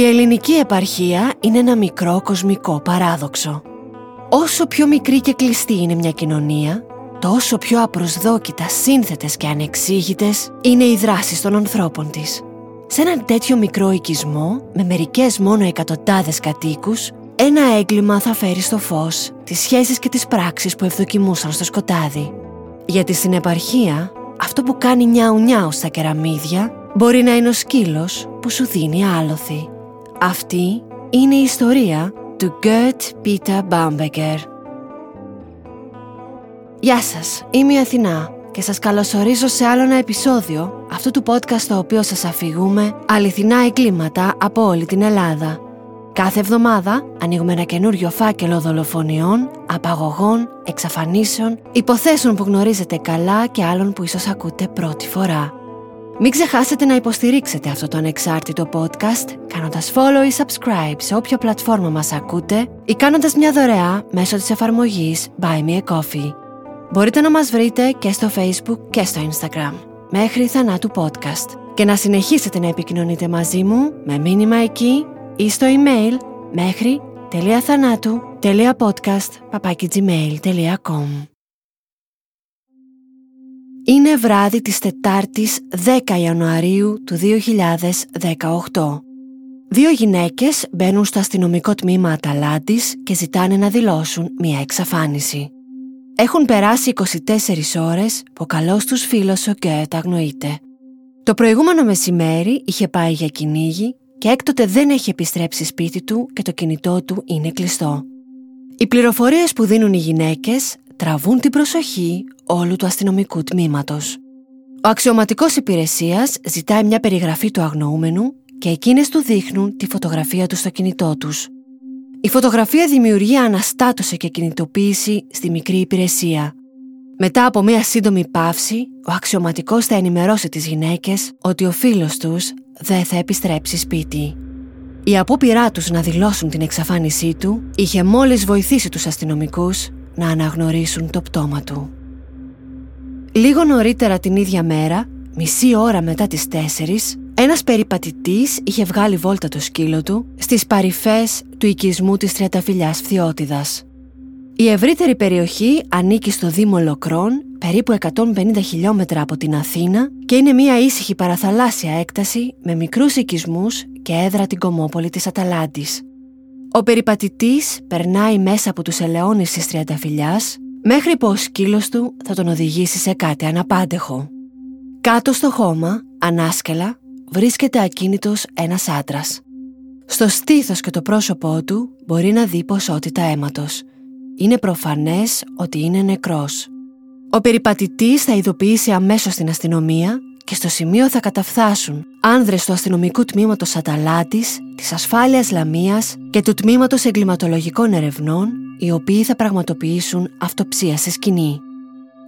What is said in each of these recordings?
Η ελληνική επαρχία είναι ένα μικρό κοσμικό παράδοξο. Όσο πιο μικρή και κλειστή είναι μια κοινωνία, τόσο πιο απροσδόκητα, σύνθετες και ανεξήγητες είναι οι δράσεις των ανθρώπων της. Σε έναν τέτοιο μικρό οικισμό, με μερικές μόνο εκατοντάδες κατοίκους, ένα έγκλημα θα φέρει στο φως τις σχέσεις και τις πράξεις που ευδοκιμούσαν στο σκοτάδι. Γιατί στην επαρχία, αυτό που κάνει νιάου-νιάου στα κεραμίδια μπορεί να είναι ο σκύλος που σου δίνει άλοθη. Αυτή είναι η ιστορία του Gerd Peter Baubeger. Γεια σας, είμαι η Αθηνά και σας καλωσορίζω σε άλλο ένα επεισόδιο αυτού του podcast το οποίο σας αφηγούμε αληθινά εγκλήματα από όλη την Ελλάδα. Κάθε εβδομάδα ανοίγουμε ένα καινούριο φάκελο δολοφονιών, απαγωγών, εξαφανίσεων, υποθέσεων που γνωρίζετε καλά και άλλων που ίσως ακούτε πρώτη φορά. Μην ξεχάσετε να υποστηρίξετε αυτό το ανεξάρτητο podcast κάνοντας follow ή subscribe σε όποια πλατφόρμα μας ακούτε ή κάνοντας μια δωρεά μέσω της εφαρμογής Buy Me a Coffee. Μπορείτε να μας βρείτε και στο Facebook και στο Instagram μέχρι θανάτου podcast και να συνεχίσετε να επικοινωνείτε μαζί μου με μήνυμα εκεί ή στο email μέχρι .thanatu.podcast@gmail.com. Είναι βράδυ της Τετάρτης 10 Ιανουαρίου του 2018. Δύο γυναίκες μπαίνουν στο αστυνομικό τμήμα Αταλάντης και ζητάνε να δηλώσουν μία εξαφάνιση. Έχουν περάσει 24 ώρες που ο καλός τους φίλος ο Γκέτ αγνοείται. Το προηγούμενο μεσημέρι είχε πάει για κυνήγι και έκτοτε δεν έχει επιστρέψει σπίτι του και το κινητό του είναι κλειστό. Οι πληροφορίες που δίνουν οι γυναίκες τραβούν την προσοχή όλου του αστυνομικού τμήματος. Ο αξιωματικός υπηρεσίας ζητάει μια περιγραφή του αγνοούμενου και εκείνες του δείχνουν τη φωτογραφία του στο κινητό τους. Η φωτογραφία δημιουργεί αναστάτωση και κινητοποίηση στη μικρή υπηρεσία. Μετά από μια σύντομη παύση, ο αξιωματικός θα ενημερώσει τις γυναίκες ότι ο φίλος τους δεν θα επιστρέψει σπίτι. Η απόπειρά τους να δηλώσουν την εξαφάνισή του είχε μόλις βοηθήσει τους αστυνομικούς να αναγνωρίσουν το πτώμα του. Λίγο νωρίτερα την ίδια μέρα, μισή ώρα μετά τις 4, ένας περιπατητής είχε βγάλει βόλτα το σκύλο του στις παρυφές του οικισμού της Τριανταφυλλιάς Φθιώτιδας. Η ευρύτερη περιοχή ανήκει στο Δήμο Λοκρών, περίπου 150 χιλιόμετρα από την Αθήνα και είναι μια ήσυχη παραθαλάσσια έκταση με μικρούς οικισμούς και έδρα την κομμόπολη της Αταλάντης. Ο περιπατητής περνάει μέσα από τους ελαιώνες της Τριανταφυλλιάς μέχρι που ο σκύλος του θα τον οδηγήσει σε κάτι αναπάντεχο. Κάτω στο χώμα, ανάσκελα, βρίσκεται ακίνητος ένας άντρας. Στο στήθος και το πρόσωπό του μπορεί να δει ποσότητα αίματος. Είναι προφανές ότι είναι νεκρός. Ο περιπατητής θα ειδοποιήσει αμέσως την αστυνομία και στο σημείο θα καταφθάσουν άνδρες του αστυνομικού τμήματος Αταλάντης, της ασφάλειας Λαμίας και του τμήματος εγκληματολογικών ερευνών, οι οποίοι θα πραγματοποιήσουν αυτοψία σε σκηνή.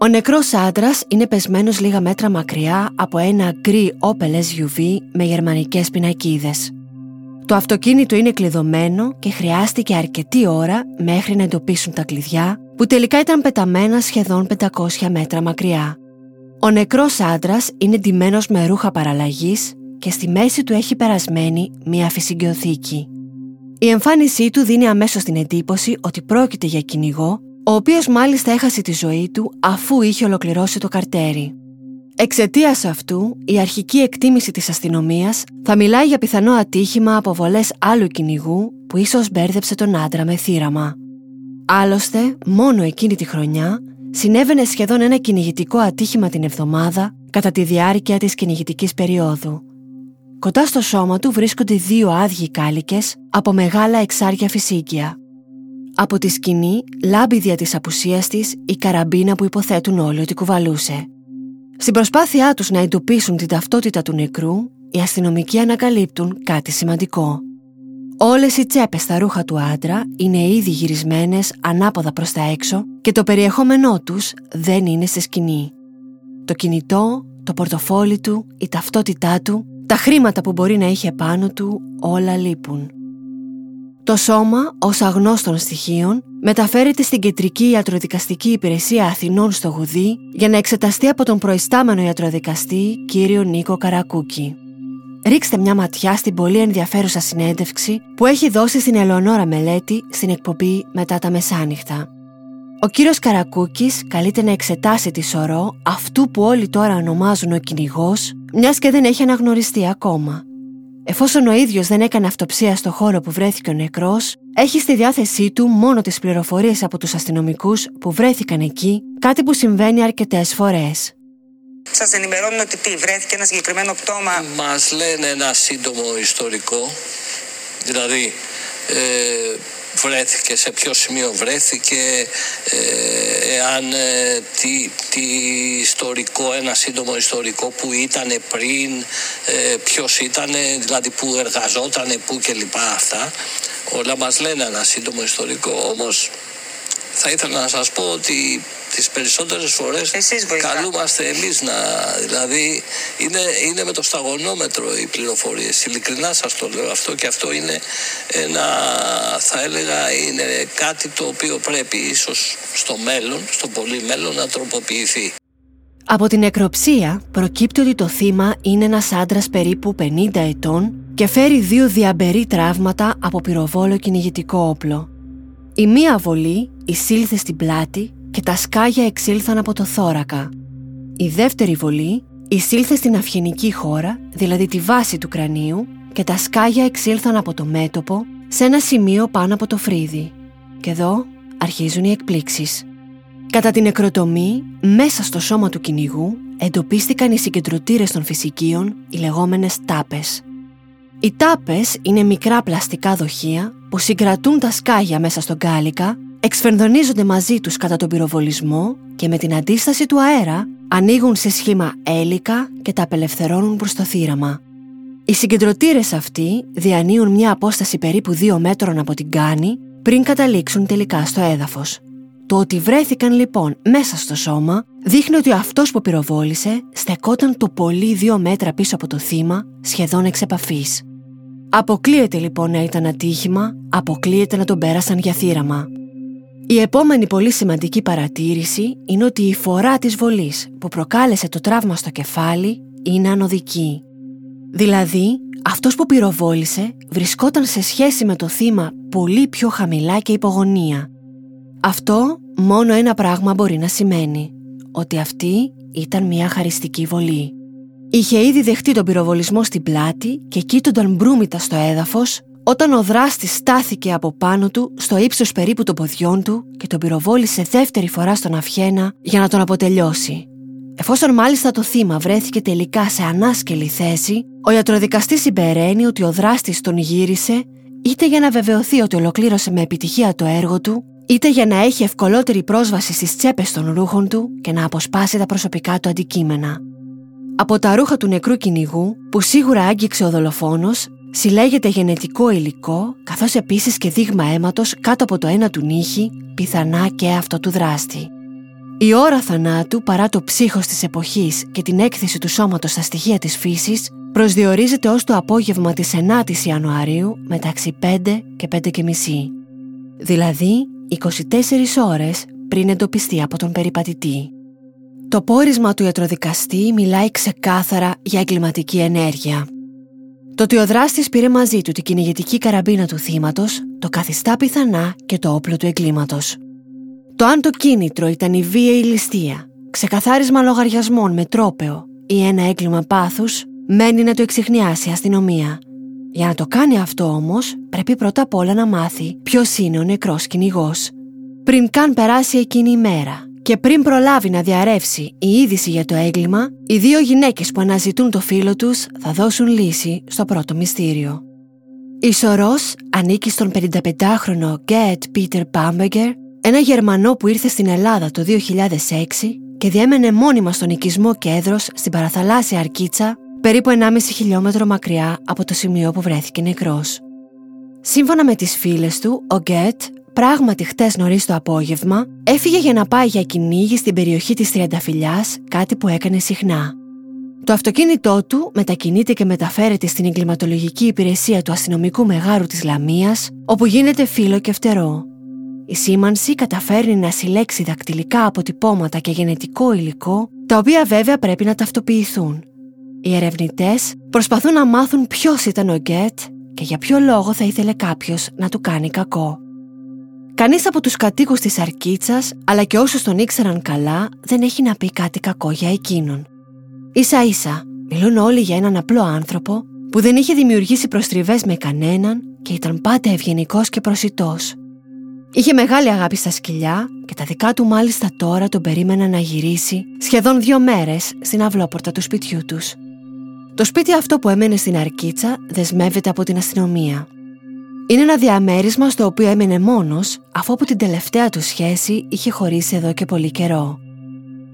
Ο νεκρός άντρας είναι πεσμένος λίγα μέτρα μακριά από ένα γκρι Opel SUV με γερμανικές πινακίδες. Το αυτοκίνητο είναι κλειδωμένο και χρειάστηκε αρκετή ώρα μέχρι να εντοπίσουν τα κλειδιά, που τελικά ήταν πεταμένα σχεδόν 500 μέτρα μακριά. Ο νεκρός άντρας είναι ντυμένος με ρούχα παραλλαγής και στη μέση του έχει περασμένη μία φυσικιοθήκη. Η εμφάνισή του δίνει αμέσως την εντύπωση ότι πρόκειται για κυνηγό, ο οποίος μάλιστα έχασε τη ζωή του αφού είχε ολοκληρώσει το καρτέρι. Εξαιτίας αυτού, η αρχική εκτίμηση της αστυνομίας θα μιλάει για πιθανό ατύχημα από βολές άλλου κυνηγού που ίσως μπέρδεψε τον άντρα με θύραμα. Άλλωστε, μόνο εκείνη τη χρονιά συνέβαινε σχεδόν ένα κυνηγητικό ατύχημα την εβδομάδα κατά τη διάρκεια της κυνηγητικής περίοδου. Κοντά στο σώμα του βρίσκονται δύο άδειοι κάλικες από μεγάλα εξάρια φυσίκια. Από τη σκηνή λάμπει δια της απουσίας της η καραμπίνα που υποθέτουν όλοι ότι κουβαλούσε. Στην προσπάθειά τους να εντοπίσουν την ταυτότητα του νεκρού, οι αστυνομικοί ανακαλύπτουν κάτι σημαντικό. Όλες οι τσέπες στα ρούχα του άντρα είναι ήδη γυρισμένες ανάποδα προς τα έξω και το περιεχόμενό τους δεν είναι στη σκηνή. Το κινητό, το πορτοφόλι του, η ταυτότητά του, τα χρήματα που μπορεί να είχε πάνω του, όλα λείπουν. Το σώμα, ως αγνώστων στοιχείων, μεταφέρεται στην Κεντρική Ιατροδικαστική Υπηρεσία Αθηνών στο Γουδί για να εξεταστεί από τον προϊστάμενο ιατροδικαστή κύριο Νίκο Καρακούκη. ρίξτε μια ματιά στην πολύ ενδιαφέρουσα συνέντευξη που έχει δώσει στην Ελεονόρα Μελέτη στην εκπομπή «Μετά τα Μεσάνυχτα». Ο κύριος Καρακούκης καλείται να εξετάσει τη σωρό αυτού που όλοι τώρα ονομάζουν ο κυνηγός, μιας και δεν έχει αναγνωριστεί ακόμα. Εφόσον ο ίδιος δεν έκανε αυτοψία στο χώρο που βρέθηκε ο νεκρός, έχει στη διάθεσή του μόνο τις πληροφορίες από τους αστυνομικούς που βρέθηκαν εκεί, κάτι που συμβαίνει αρκετές φορές. Σας ενημερώνουν ότι βρέθηκε ένα συγκεκριμένο πτώμα. Μας λένε ένα σύντομο ιστορικό, δηλαδή βρέθηκε, σε ποιο σημείο βρέθηκε, εάν τι ιστορικό, ένα σύντομο ιστορικό που ήταν πριν, ποιος ήταν, δηλαδή που εργαζόταν, που κλπ. Αυτά. Όλα μας λένε ένα σύντομο ιστορικό, όμως θα ήθελα να σας πω ότι τις περισσότερες φορές καλούμαστε εμείς να... Δηλαδή είναι με το σταγονόμετρο οι πληροφορίες. Ειλικρινά σας το λέω αυτό, και αυτό είναι ένα, θα έλεγα, είναι κάτι το οποίο πρέπει ίσως στο μέλλον, στο πολύ μέλλον, να τροποποιηθεί. Από την νεκροψία προκύπτει ότι το θύμα είναι ένας άντρας περίπου 50 ετών και φέρει 2 διαμπερή τραύματα από πυροβόλο κυνηγητικό όπλο. Η μία βολή εισήλθε στην πλάτη και τα σκάγια εξήλθαν από το θώρακα. Η δεύτερη βολή εισήλθε στην αυχενική χώρα, δηλαδή τη βάση του κρανίου, και τα σκάγια εξήλθαν από το μέτωπο σε ένα σημείο πάνω από το φρύδι. Και εδώ αρχίζουν οι εκπλήξεις. Κατά την νεκροτομή, μέσα στο σώμα του κυνηγού, εντοπίστηκαν οι συγκεντρωτήρες των φυσικίων, οι λεγόμενες τάπες. Οι τάπες είναι μικρά πλαστικά δοχεία που συγκρατούν τα σκάγια μέσα στον κάλικα, εξφενδονίζονται μαζί τους κατά τον πυροβολισμό και με την αντίσταση του αέρα ανοίγουν σε σχήμα έλικα και τα απελευθερώνουν προς το θύραμα. Οι συγκεντρωτήρες αυτοί διανύουν μια απόσταση περίπου 2 μέτρων από την κάνη πριν καταλήξουν τελικά στο έδαφος. Το ότι βρέθηκαν λοιπόν μέσα στο σώμα δείχνει ότι αυτός που πυροβόλησε στεκόταν το πολύ 2 μέτρα πίσω από το θύμα, σχεδόν εξ επαφής. Αποκλείεται λοιπόν να ήταν ατύχημα, αποκλείεται να τον πέρασαν για θύραμα. Η επόμενη πολύ σημαντική παρατήρηση είναι ότι η φορά της βολής που προκάλεσε το τραύμα στο κεφάλι είναι ανωδική. Δηλαδή, αυτός που πυροβόλησε βρισκόταν σε σχέση με το θύμα πολύ πιο χαμηλά και υπογωνία. Αυτό μόνο ένα πράγμα μπορεί να σημαίνει, ότι αυτή ήταν μια χαριστική βολή. Είχε ήδη δεχτεί τον πυροβολισμό στην πλάτη και κοίτονταν μπρούμητα στο έδαφος όταν ο δράστης στάθηκε από πάνω του στο ύψος περίπου των ποδιών του και τον πυροβόλησε δεύτερη φορά στον αυχένα για να τον αποτελειώσει. Εφόσον μάλιστα το θύμα βρέθηκε τελικά σε ανάσκελη θέση, ο ιατροδικαστής συμπεραίνει ότι ο δράστης τον γύρισε είτε για να βεβαιωθεί ότι ολοκλήρωσε με επιτυχία το έργο του, είτε για να έχει ευκολότερη πρόσβαση στις τσέπες των ρούχων του και να αποσπάσει τα προσωπικά του αντικείμενα. Από τα ρούχα του νεκρού κυνηγού, που σίγουρα άγγιξε ο δολοφόνος, συλλέγεται γενετικό υλικό, καθώς επίσης και δείγμα αίματος κάτω από το ένα του νύχι, πιθανά και αυτό του δράστη. Η ώρα θανάτου, παρά το ψύχος της εποχής και την έκθεση του σώματος στα στοιχεία της φύσης, προσδιορίζεται ως το απόγευμα της 9ης Ιανουαρίου μεταξύ 5 και 5.30. Δηλαδή, 24 ώρες πριν εντοπιστεί από τον περιπατητή. Το πόρισμα του ιατροδικαστή μιλάει ξεκάθαρα για εγκληματική ενέργεια. Το ότι ο δράστης πήρε μαζί του την κυνηγητική καραμπίνα του θύματος το καθιστά πιθανά και το όπλο του εγκλήματος. Το αν το κίνητρο ήταν η βίαιη ληστεία, ξεκαθάρισμα λογαριασμών με τρόπεο ή ένα έγκλημα πάθους, μένει να το εξιχνιάσει η αστυνομία. Για να το κάνει αυτό όμως, πρέπει πρώτα απ' όλα να μάθει ποιος είναι ο νεκρός κυνηγός. Πριν καν περάσει εκείνη η μέρα και πριν προλάβει να διαρρεύσει η είδηση για το έγκλημα, οι 2 γυναίκες που αναζητούν το φίλο τους θα δώσουν λύση στο πρώτο μυστήριο. Η σωρός ανήκει στον 55χρονο Gerd Peter Baubeger, ένα Γερμανό που ήρθε στην Ελλάδα το 2006 και διέμενε μόνιμα στον οικισμό Κέδρος στην παραθαλάσσια Αρκίτσα, περίπου 1,5 χιλιόμετρο μακριά από το σημείο που βρέθηκε νεκρός. Σύμφωνα με τις φίλες του, ο Γκέτ, πράγματι χτες νωρίς το απόγευμα, έφυγε για να πάει για κυνήγι στην περιοχή της Τριανταφυλλιάς, κάτι που έκανε συχνά. Το αυτοκίνητό του μετακινείται και μεταφέρεται στην εγκληματολογική υπηρεσία του αστυνομικού μεγάρου της Λαμίας, όπου γίνεται φύλλο και φτερό. Η σήμανση καταφέρνει να συλλέξει δακτυλικά αποτυπώματα και γενετικό υλικό, τα οποία βέβαια πρέπει να ταυτοποιηθούν. Οι ερευνητές προσπαθούν να μάθουν ποιος ήταν ο Γκέτ και για ποιο λόγο θα ήθελε κάποιος να του κάνει κακό. Κανείς από τους κατοίκους της Αρκίτσας, αλλά και όσους τον ήξεραν καλά, δεν έχει να πει κάτι κακό για εκείνον. Ίσα ίσα μιλούν όλοι για έναν απλό άνθρωπο που δεν είχε δημιουργήσει προστριβές με κανέναν και ήταν πάντα ευγενικός και προσιτός. Είχε μεγάλη αγάπη στα σκυλιά και τα δικά του μάλιστα τώρα τον περίμεναν να γυρίσει σχεδόν 2 μέρες στην αυλόπορτα του σπιτιού τους. Το σπίτι αυτό που έμενε στην Αρκίτσα δεσμεύεται από την αστυνομία. Είναι ένα διαμέρισμα στο οποίο έμενε μόνος, αφού από την τελευταία του σχέση είχε χωρίσει εδώ και πολύ καιρό.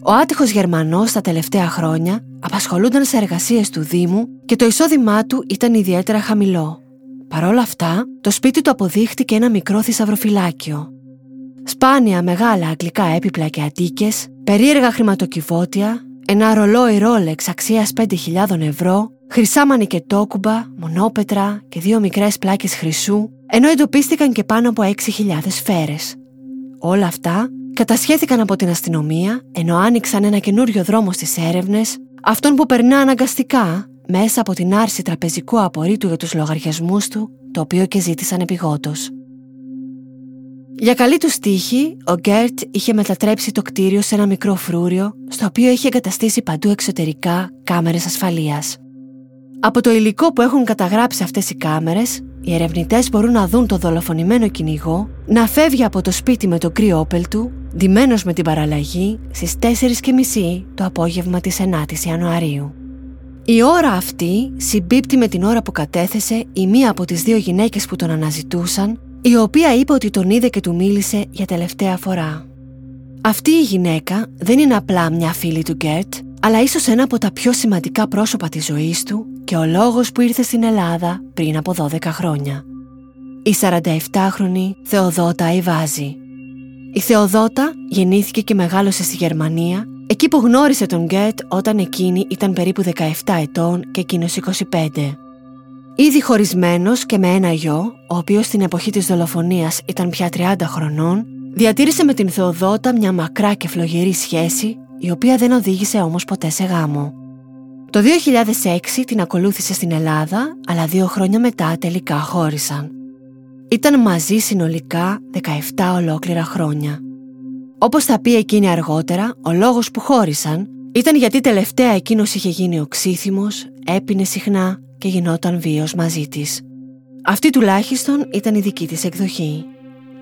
Ο άτυχος Γερμανός τα τελευταία χρόνια απασχολούνταν σε εργασίες του Δήμου και το εισόδημά του ήταν ιδιαίτερα χαμηλό. Παρ' όλα αυτά, το σπίτι του αποδείχτηκε ένα μικρό θησαυροφυλάκιο. Σπάνια μεγάλα αγγλικά έπιπλα και αντίκες, περίεργα χρηματοκιβώτια, ένα ρολόι ρόλεξ αξίας 5.000 ευρώ, χρυσά μανικετόκουμπα, μονόπετρα και 2 μικρές πλάκες χρυσού, ενώ εντοπίστηκαν και πάνω από 6.000 σφαίρες. Όλα αυτά κατασχέθηκαν από την αστυνομία, ενώ άνοιξαν ένα καινούριο δρόμο στις έρευνες, αυτόν που περνά αναγκαστικά μέσα από την άρση τραπεζικού απορρίτου για τους λογαριασμούς του, το οποίο και ζήτησαν επιγότως. Για καλή του τύχη, ο Γκέρτ είχε μετατρέψει το κτίριο σε ένα μικρό φρούριο, στο οποίο είχε εγκαταστήσει παντού εξωτερικά κάμερες ασφαλείας. Από το υλικό που έχουν καταγράψει αυτές οι κάμερες, οι ερευνητές μπορούν να δουν το δολοφονημένο κυνηγό να φεύγει από το σπίτι με το κρύο όπελ του, ντυμένος με την παραλλαγή, στις 4.30 το απόγευμα της 9ης Ιανουαρίου. Η ώρα αυτή συμπίπτει με την ώρα που κατέθεσε η μία από τις 2 γυναίκες που τον αναζητούσαν, η οποία είπε ότι τον είδε και του μίλησε για τελευταία φορά. Αυτή η γυναίκα δεν είναι απλά μια φίλη του Γκέρτ, αλλά ίσως ένα από τα πιο σημαντικά πρόσωπα της ζωής του και ο λόγος που ήρθε στην Ελλάδα πριν από 12 χρόνια. Η 47χρονη Θεοδότα Αϊβάζη. Η Θεοδότα γεννήθηκε και μεγάλωσε στη Γερμανία, εκεί που γνώρισε τον Γκέτ όταν εκείνη ήταν περίπου 17 ετών και εκείνος 25. Ήδη χωρισμένος και με ένα γιο, ο οποίος στην εποχή της δολοφονίας ήταν πια 30 χρονών, διατήρησε με την Θεοδότα μια μακρά και φλογερή σχέση, η οποία δεν οδήγησε όμως ποτέ σε γάμο. Το 2006 την ακολούθησε στην Ελλάδα, αλλά 2 χρόνια μετά τελικά χώρισαν. Ήταν μαζί συνολικά 17 ολόκληρα χρόνια. Όπως θα πει εκείνη αργότερα, ο λόγος που χώρισαν ήταν γιατί τελευταία εκείνος είχε γίνει οξύθυμος, έπινε συχνά και γινόταν βίαιος μαζί της. Αυτή τουλάχιστον ήταν η δική της εκδοχή.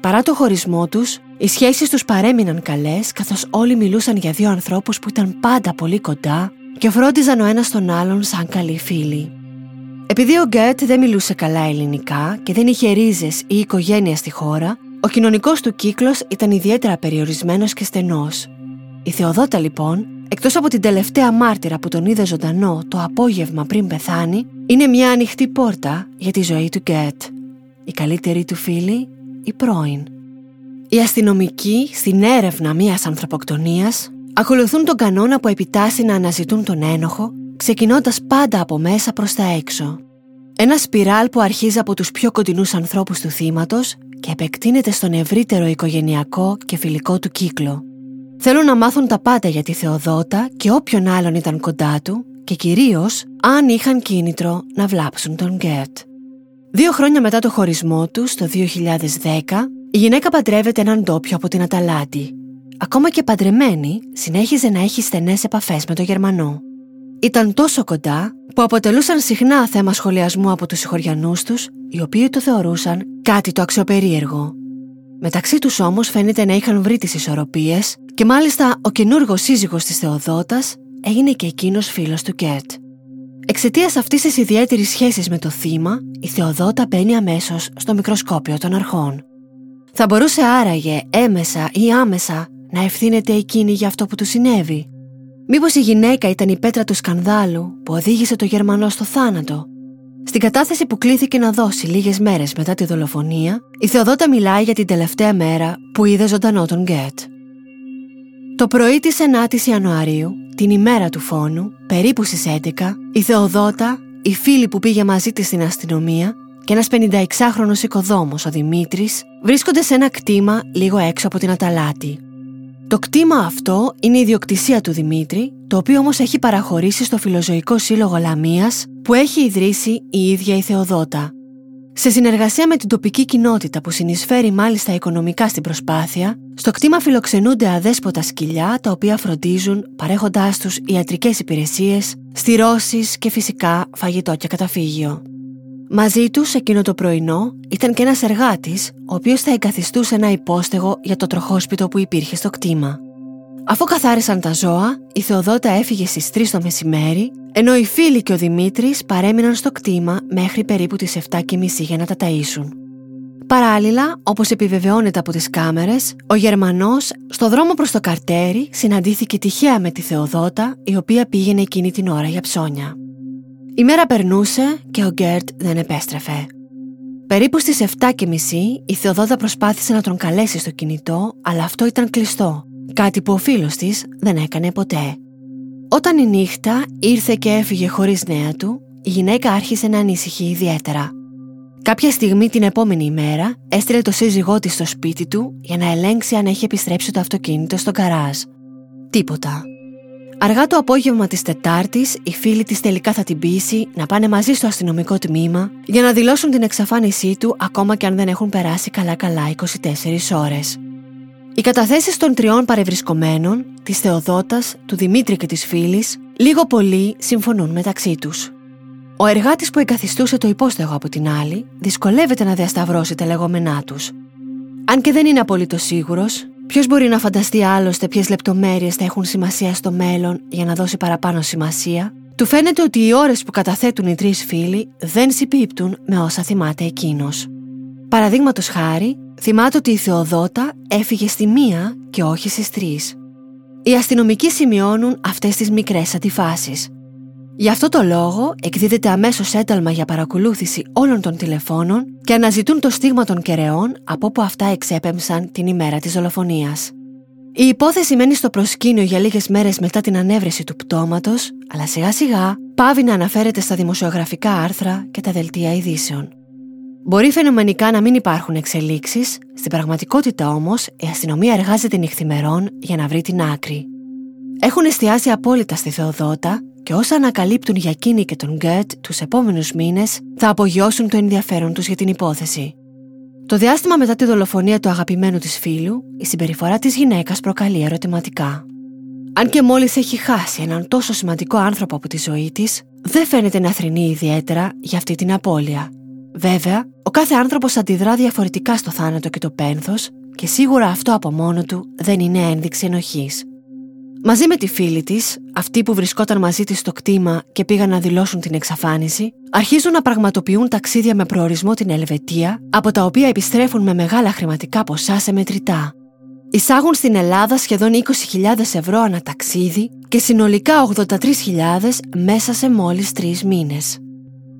Παρά το χωρισμό τους, οι σχέσεις τους παρέμειναν καλές, καθώς όλοι μιλούσαν για 2 ανθρώπους που ήταν πάντα πολύ κοντά και φρόντιζαν ο ένας τον άλλον σαν καλοί φίλοι. Επειδή ο Γκέτ δεν μιλούσε καλά ελληνικά και δεν είχε ρίζες ή οικογένεια στη χώρα, ο κοινωνικός του κύκλος ήταν ιδιαίτερα περιορισμένος και στενός. Η Θεοδότα λοιπόν, εκτός από την τελευταία μάρτυρα που τον είδε ζωντανό το απόγευμα πριν πεθάνει, είναι μια ανοιχτή πόρτα για τη ζωή του Γκέτ. Η καλύτερη του φίλη, η πρώην. Οι αστυνομικοί, στην έρευνα μιας ανθρωποκτονίας, ακολουθούν τον κανόνα που επιτάσσει να αναζητούν τον ένοχο, ξεκινώντας πάντα από μέσα προς τα έξω. Ένα σπιράλ που αρχίζει από τους πιο κοντινούς ανθρώπους του θύματος και επεκτείνεται στον ευρύτερο οικογενειακό και φιλικό του κύκλο. Θέλουν να μάθουν τα πάντα για τη Θεοδότα και όποιον άλλον ήταν κοντά του και κυρίως αν είχαν κίνητρο να βλάψουν τον Γκέρτ. 2 χρόνια μετά το χωρισμό τους, το 2010, η γυναίκα παντρεύεται έναν ντόπιο από την Αταλάντη. Ακόμα και παντρεμένη, συνέχιζε να έχει στενές επαφές με τον Γερμανό. Ήταν τόσο κοντά που αποτελούσαν συχνά θέμα σχολιασμού από τους συγχωριανούς τους, οι οποίοι το θεωρούσαν κάτι το αξιοπερίεργο. Μεταξύ τους όμως φαίνεται να είχαν βρει τις ισορροπίες και μάλιστα ο καινούργιος σύζυγος της Θεοδότας έγινε και εκείνος φίλος του Γκέρτ. Εξαιτίας αυτής της ιδιαίτερης σχέσης με το θύμα, η Θεοδότα μπαίνει αμέσως στο μικροσκόπιο των αρχών. Θα μπορούσε άραγε έμεσα ή άμεσα να ευθύνεται εκείνη για αυτό που του συνέβη. Μήπως η γυναίκα ήταν η πέτρα του σκανδάλου που οδήγησε το Γερμανό στο θάνατο. Στην κατάθεση που κλήθηκε να δώσει λίγες μέρες μετά τη δολοφονία, η Θεοδότα μιλάει για την τελευταία μέρα που είδε ζωντανό τον Γκέτ. Το πρωί της 9ης Ιανουαρίου, την ημέρα του φόνου, περίπου στις 11, η Θεοδότα, η φίλη που πήγε μαζί της στην αστυνομία και ένας 56χρονος οικοδόμος, ο Δημήτρης, βρίσκονται σε ένα κτήμα λίγο έξω από την Αταλάτη. Το κτήμα αυτό είναι η ιδιοκτησία του Δημήτρη, το οποίο όμως έχει παραχωρήσει στο Φιλοζωικό Σύλλογο Λαμίας που έχει ιδρύσει η ίδια η Θεοδότα. Σε συνεργασία με την τοπική κοινότητα που συνεισφέρει μάλιστα οικονομικά στην προσπάθεια, στο κτήμα φιλοξενούνται αδέσποτα σκυλιά τα οποία φροντίζουν παρέχοντάς τους ιατρικές υπηρεσίες, στηρώσεις και φυσικά φαγητό και καταφύγιο. Μαζί τους εκείνο το πρωινό ήταν και ένας εργάτης, ο οποίος θα εγκαθιστούσε ένα υπόστεγο για το τροχόσπιτο που υπήρχε στο κτήμα. Αφού καθάρισαν τα ζώα, η Θεοδότα έφυγε στις 3 το μεσημέρι, ενώ οι φίλοι και ο Δημήτρης παρέμειναν στο κτήμα μέχρι περίπου τις 7:30 για να τα ταΐσουν. Παράλληλα, όπως επιβεβαιώνεται από τις κάμερες, ο Γερμανός στο δρόμο προς το καρτέρι συναντήθηκε τυχαία με τη Θεοδότα, η οποία πήγαινε εκείνη την ώρα για ψώνια. Η μέρα περνούσε και ο Γκέρτ δεν επέστρεφε. Περίπου στις 7:30 η Θεοδότα προσπάθησε να τον καλέσει στο κινητό, αλλά αυτό ήταν κλειστό, κάτι που ο φίλος της δεν έκανε ποτέ. Όταν η νύχτα ήρθε και έφυγε χωρίς νέα του, η γυναίκα άρχισε να ανησυχεί ιδιαίτερα. Κάποια στιγμή την επόμενη ημέρα έστειλε το σύζυγό της στο σπίτι του για να ελέγξει αν έχει επιστρέψει το αυτοκίνητο στο γκαράζ. Τίποτα. Αργά το απόγευμα της Τετάρτης, η φίλη της τελικά θα την πείσει να πάνε μαζί στο αστυνομικό τμήμα για να δηλώσουν την εξαφάνισή του, ακόμα και αν δεν έχουν περάσει καλά-καλά 24 ώρες. Οι καταθέσεις των τριών παρευρισκομένων, της Θεοδότας, του Δημήτρη και της φίλης, λίγο πολύ συμφωνούν μεταξύ τους. Ο εργάτης που εγκαθιστούσε το υπόστεγο από την άλλη, δυσκολεύεται να διασταυρώσει τα λεγόμενά τους. Αν και δεν είναι απολύτως σίγουρος, ποιος μπορεί να φανταστεί άλλωστε ποιες λεπτομέρειες θα έχουν σημασία στο μέλλον για να δώσει παραπάνω σημασία, του φαίνεται ότι οι ώρες που καταθέτουν οι τρεις φίλοι δεν συμπίπτουν με όσα θυμάται εκείνος. Παραδείγματος χάρη, θυμάται ότι η Θεοδότα έφυγε στη 1 και όχι στις 3. Οι αστυνομικοί σημειώνουν αυτές τις μικρές αντιφάσεις. Γι' αυτό το λόγο εκδίδεται αμέσως ένταλμα για παρακολούθηση όλων των τηλεφώνων και αναζητούν το στίγμα των κεραιών από όπου αυτά εξέπεμψαν την ημέρα της δολοφονίας. Η υπόθεση μένει στο προσκήνιο για λίγες μέρες μετά την ανέβρεση του πτώματος, αλλά σιγά σιγά πάβει να αναφέρεται στα δημοσιογραφικά άρθρα και τα δελτία ειδήσεων. Μπορεί φαινομενικά να μην υπάρχουν εξελίξεις, στην πραγματικότητα όμως η αστυνομία εργάζεται νυχθημερών για να βρει την άκρη. Έχουν εστιάσει απόλυτα στη Θεοδότα και όσα ανακαλύπτουν για εκείνη και τον Γκέρτ τους επόμενους μήνες θα απογειώσουν το ενδιαφέρον τους για την υπόθεση. Το διάστημα μετά τη δολοφονία του αγαπημένου της φίλου, η συμπεριφορά της γυναίκας προκαλεί ερωτηματικά. Αν και μόλις έχει χάσει έναν τόσο σημαντικό άνθρωπο από τη ζωή της, δεν φαίνεται να θρηνεί ιδιαίτερα για αυτή την απώλεια. Βέβαια, ο κάθε άνθρωπος αντιδρά διαφορετικά στο θάνατο και το πένθος και σίγουρα αυτό από μόνο του δεν είναι ένδειξη ενοχής. Μαζί με τη φίλη της, αυτοί που βρισκόταν μαζί της στο κτήμα και πήγαν να δηλώσουν την εξαφάνιση, αρχίζουν να πραγματοποιούν ταξίδια με προορισμό την Ελβετία, από τα οποία επιστρέφουν με μεγάλα χρηματικά ποσά σε μετρητά. Εισάγουν στην Ελλάδα σχεδόν 20.000 ευρώ ανά ταξίδι και συνολικά 83.000 μέσα σε μόλις 3 μήνες.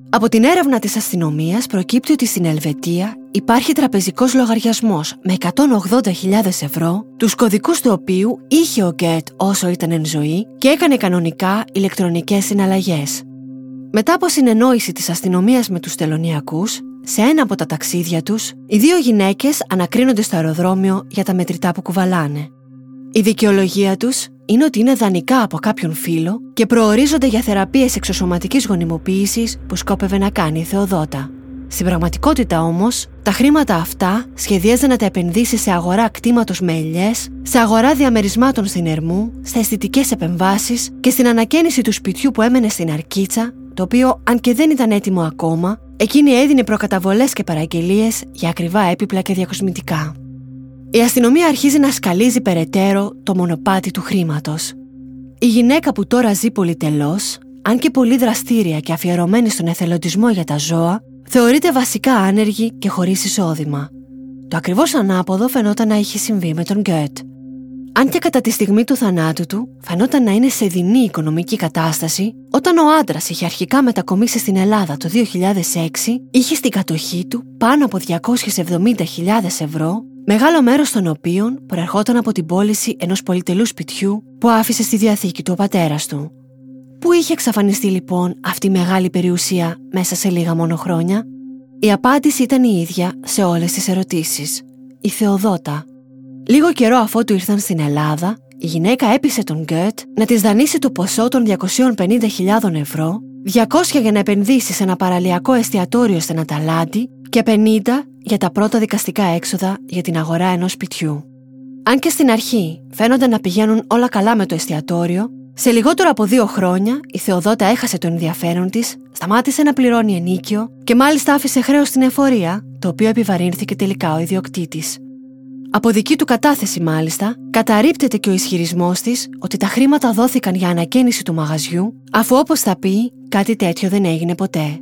Από την έρευνα της αστυνομίας προκύπτει ότι στην Ελβετία υπάρχει τραπεζικός λογαριασμός με 180.000 ευρώ, τους κωδικούς του οποίου είχε ο Γκέτ όσο ήταν εν ζωή και έκανε κανονικά ηλεκτρονικές συναλλαγές. Μετά από συνεννόηση της αστυνομίας με τους τελωνιακούς, σε ένα από τα ταξίδια τους, οι δύο γυναίκες ανακρίνονται στο αεροδρόμιο για τα μετρητά που κουβαλάνε. Η δικαιολογία τους είναι ότι είναι δανεικά από κάποιον φίλο και προορίζονται για θεραπείες εξωσωματικής γονιμοποίησης που σκόπευε να κάνει η Θεοδότα. Στην πραγματικότητα όμως, τα χρήματα αυτά σχεδίαζε να τα επενδύσει σε αγορά κτήματος με ελιές, σε αγορά διαμερισμάτων στην Ερμού, στα αισθητικές επεμβάσεις και στην ανακαίνιση του σπιτιού που έμενε στην Αρκίτσα, το οποίο, αν και δεν ήταν έτοιμο ακόμα, εκείνη έδινε προκαταβολές και παραγγελίες για ακριβά έπιπλα και διακοσμητικά. Η αστυνομία αρχίζει να σκαλίζει περαιτέρω το μονοπάτι του χρήματος. Η γυναίκα που τώρα ζει πολυτελώς, αν και πολύ δραστήρια και αφιερωμένη στον εθελοντισμό για τα ζώα, θεωρείται βασικά άνεργη και χωρίς εισόδημα. Το ακριβώς ανάποδο φαινόταν να έχει συμβεί με τον Γκέτ. Αν και κατά τη στιγμή του θανάτου του φαινόταν να είναι σε δεινή οικονομική κατάσταση, όταν ο άντρας είχε αρχικά μετακομίσει στην Ελλάδα το 2006, είχε στην κατοχή του πάνω από 270.000 ευρώ, μεγάλο μέρος των οποίων προερχόταν από την πώληση ενός πολυτελού σπιτιού που άφησε στη διαθήκη του ο πατέρας του. Πού είχε εξαφανιστεί λοιπόν αυτή η μεγάλη περιουσία μέσα σε λίγα μόνο χρόνια? Η απάντηση ήταν η ίδια σε όλες τις ερωτήσεις. Η Θεοδότα. Λίγο καιρό αφότου ήρθαν στην Ελλάδα, η γυναίκα έπεισε τον Γκέρτ να της δανείσει το ποσό των 250.000 ευρώ, 200 για να επενδύσει σε ένα παραλιακό εστιατόριο στην Αταλάντη και 50 για τα πρώτα δικαστικά έξοδα για την αγορά ενός σπιτιού. Αν και στην αρχή φαίνονταν να πηγαίνουν όλα καλά με το εστιατόριο, σε λιγότερο από 2 χρόνια η Θεοδότα έχασε το ενδιαφέρον της, σταμάτησε να πληρώνει ενίκιο και μάλιστα άφησε χρέος στην εφορία, το οποίο επιβαρύνθηκε τελικά ο ιδιοκτήτης. Από δική του κατάθεση, μάλιστα, καταρρίπτεται και ο ισχυρισμός της ότι τα χρήματα δόθηκαν για ανακαίνιση του μαγαζιού, αφού όπως θα πει, κάτι τέτοιο δεν έγινε ποτέ.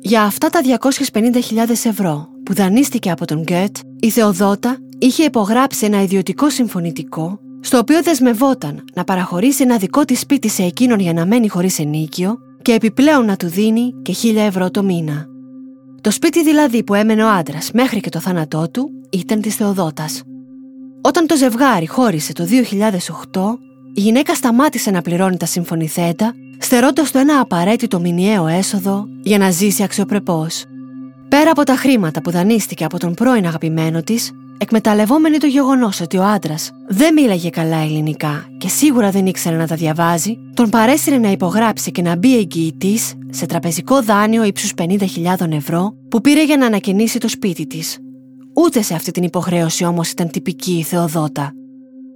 Για αυτά τα 250.000 ευρώ που δανείστηκε από τον Γκέρτ, η Θεοδότα είχε υπογράψει ένα ιδιωτικό συμφωνητικό, στο οποίο δεσμευόταν να παραχωρήσει ένα δικό της σπίτι σε εκείνον για να μένει χωρίς ενίκιο και επιπλέον να του δίνει και 1.000 ευρώ το μήνα. Το σπίτι δηλαδή που έμενε ο άντρας μέχρι και το θάνατό του ήταν της Θεοδότας. Όταν το ζευγάρι χώρισε το 2008, η γυναίκα σταμάτησε να πληρώνει τα συμφωνηθέντα, στερώντας το ένα απαραίτητο μηνιαίο έσοδο για να ζήσει αξιοπρεπώς. Πέρα από τα χρήματα που δανείστηκε από τον πρώην αγαπημένο της, εκμεταλλευόμενη το γεγονός ότι ο άντρας δεν μίλαγε καλά ελληνικά και σίγουρα δεν ήξερε να τα διαβάζει, τον παρέσυρε να υπογράψει και να μπει εγγυητής σε τραπεζικό δάνειο ύψους 50.000 ευρώ που πήρε για να ανακαινήσει το σπίτι της. Ούτε σε αυτή την υποχρέωση όμως ήταν τυπική η Θεοδότα.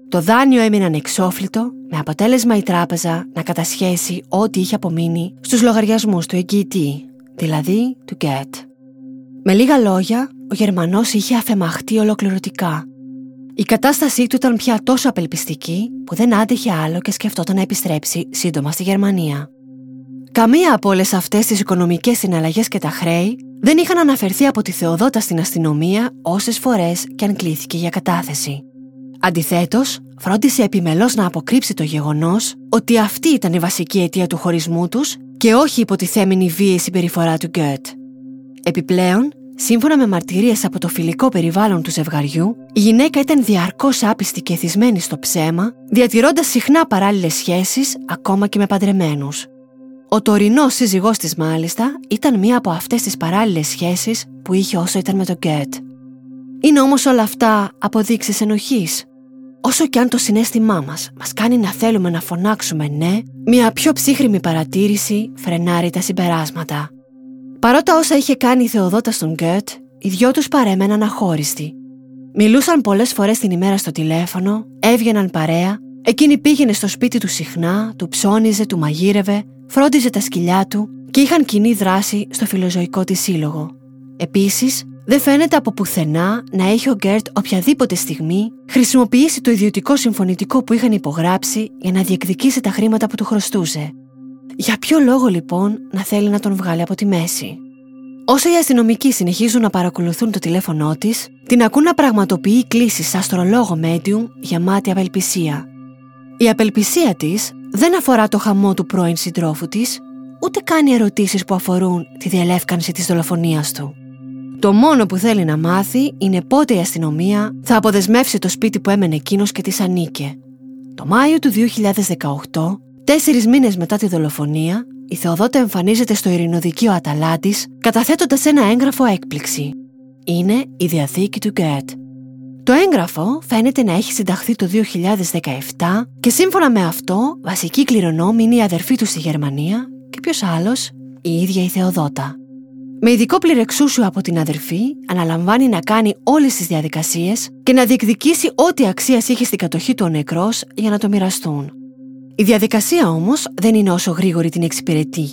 Το δάνειο έμεινε ανεξόφλητο, με αποτέλεσμα η τράπεζα να κατασχέσει ό,τι είχε απομείνει στους λογαριασμούς του εγγυητή, δηλαδή του Γκέρτ. Με λίγα λόγια, ο Γερμανός είχε αφαιμαχτεί ολοκληρωτικά. Η κατάστασή του ήταν πια τόσο απελπιστική που δεν άντεχε άλλο και σκεφτόταν να επιστρέψει σύντομα στη Γερμανία. Καμία από όλες αυτές τις οικονομικές συναλλαγές και τα χρέη δεν είχαν αναφερθεί από τη Θεοδότα στην αστυνομία όσες φορές και αν κλήθηκε για κατάθεση. Αντιθέτως, φρόντισε επιμελώς να αποκρύψει το γεγονός ότι αυτή ήταν η βασική αιτία του χωρισμού τους και όχι η υποτιθέμενη βίαιη συμπεριφορά του Γκέρτ. Επιπλέον, σύμφωνα με μαρτυρίες από το φιλικό περιβάλλον του ζευγαριού, η γυναίκα ήταν διαρκώς άπιστη και εθισμένη στο ψέμα, διατηρώντας συχνά παράλληλες σχέσεις ακόμα και με παντρεμένους. Ο τωρινός σύζυγός της, μάλιστα, ήταν μία από αυτές τις παράλληλες σχέσεις που είχε όσο ήταν με τον Γκέρτ. Είναι όμως όλα αυτά αποδείξεις ενοχής? Όσο κι αν το συναίσθημά μας κάνει να θέλουμε να φωνάξουμε ναι, μια πιο ψύχρημη παρατήρηση φρενάρει τα συμπεράσματα. Παρότι όσα είχε κάνει η Θεοδότα στον Γκέρτ, οι δυο τους παρέμεναν αχώριστοι. Μιλούσαν πολλές φορές την ημέρα στο τηλέφωνο, έβγαιναν παρέα, εκείνη πήγαινε στο σπίτι του συχνά, του ψώνιζε, του μαγείρευε, φρόντιζε τα σκυλιά του και είχαν κοινή δράση στο φιλοζωικό της σύλλογο. Επίσης, δεν φαίνεται από πουθενά να έχει ο Γκέρτ οποιαδήποτε στιγμή χρησιμοποιήσει το ιδιωτικό συμφωνητικό που είχαν υπογράψει για να διεκδικήσει τα χρήματα που του χρωστούσε. Για ποιο λόγο λοιπόν να θέλει να τον βγάλει από τη μέση? Όσο οι αστυνομικοί συνεχίζουν να παρακολουθούν το τηλέφωνό της, την ακούν να πραγματοποιεί κλήσεις σε αστρολόγο medium γεμάτη απελπισία. Η απελπισία της δεν αφορά το χαμό του πρώην συντρόφου της, ούτε κάνει ερωτήσεις που αφορούν τη διελεύκανση της δολοφονίας του. Το μόνο που θέλει να μάθει είναι πότε η αστυνομία θα αποδεσμεύσει το σπίτι που έμενε εκείνος και της ανήκε. Το Μάιο του 2018, 4 μήνες μετά τη δολοφονία, η Θεοδότα εμφανίζεται στο ειρηνοδικείο Αταλάντης καταθέτοντας ένα έγγραφο έκπληξη. Είναι η διαθήκη του Γκέρτ. Το έγγραφο φαίνεται να έχει συνταχθεί το 2017 και σύμφωνα με αυτό, βασική κληρονόμη είναι η αδερφή του στη Γερμανία και ποιος άλλος, η ίδια η Θεοδότα. Με ειδικό πληρεξούσιο από την αδερφή, αναλαμβάνει να κάνει όλες τις διαδικασίες και να διεκδικήσει ό,τι αξίας είχε στην κατοχή του ο νεκρός για να το μοιραστούν. Η διαδικασία όμως δεν είναι όσο γρήγορη την εξυπηρετεί.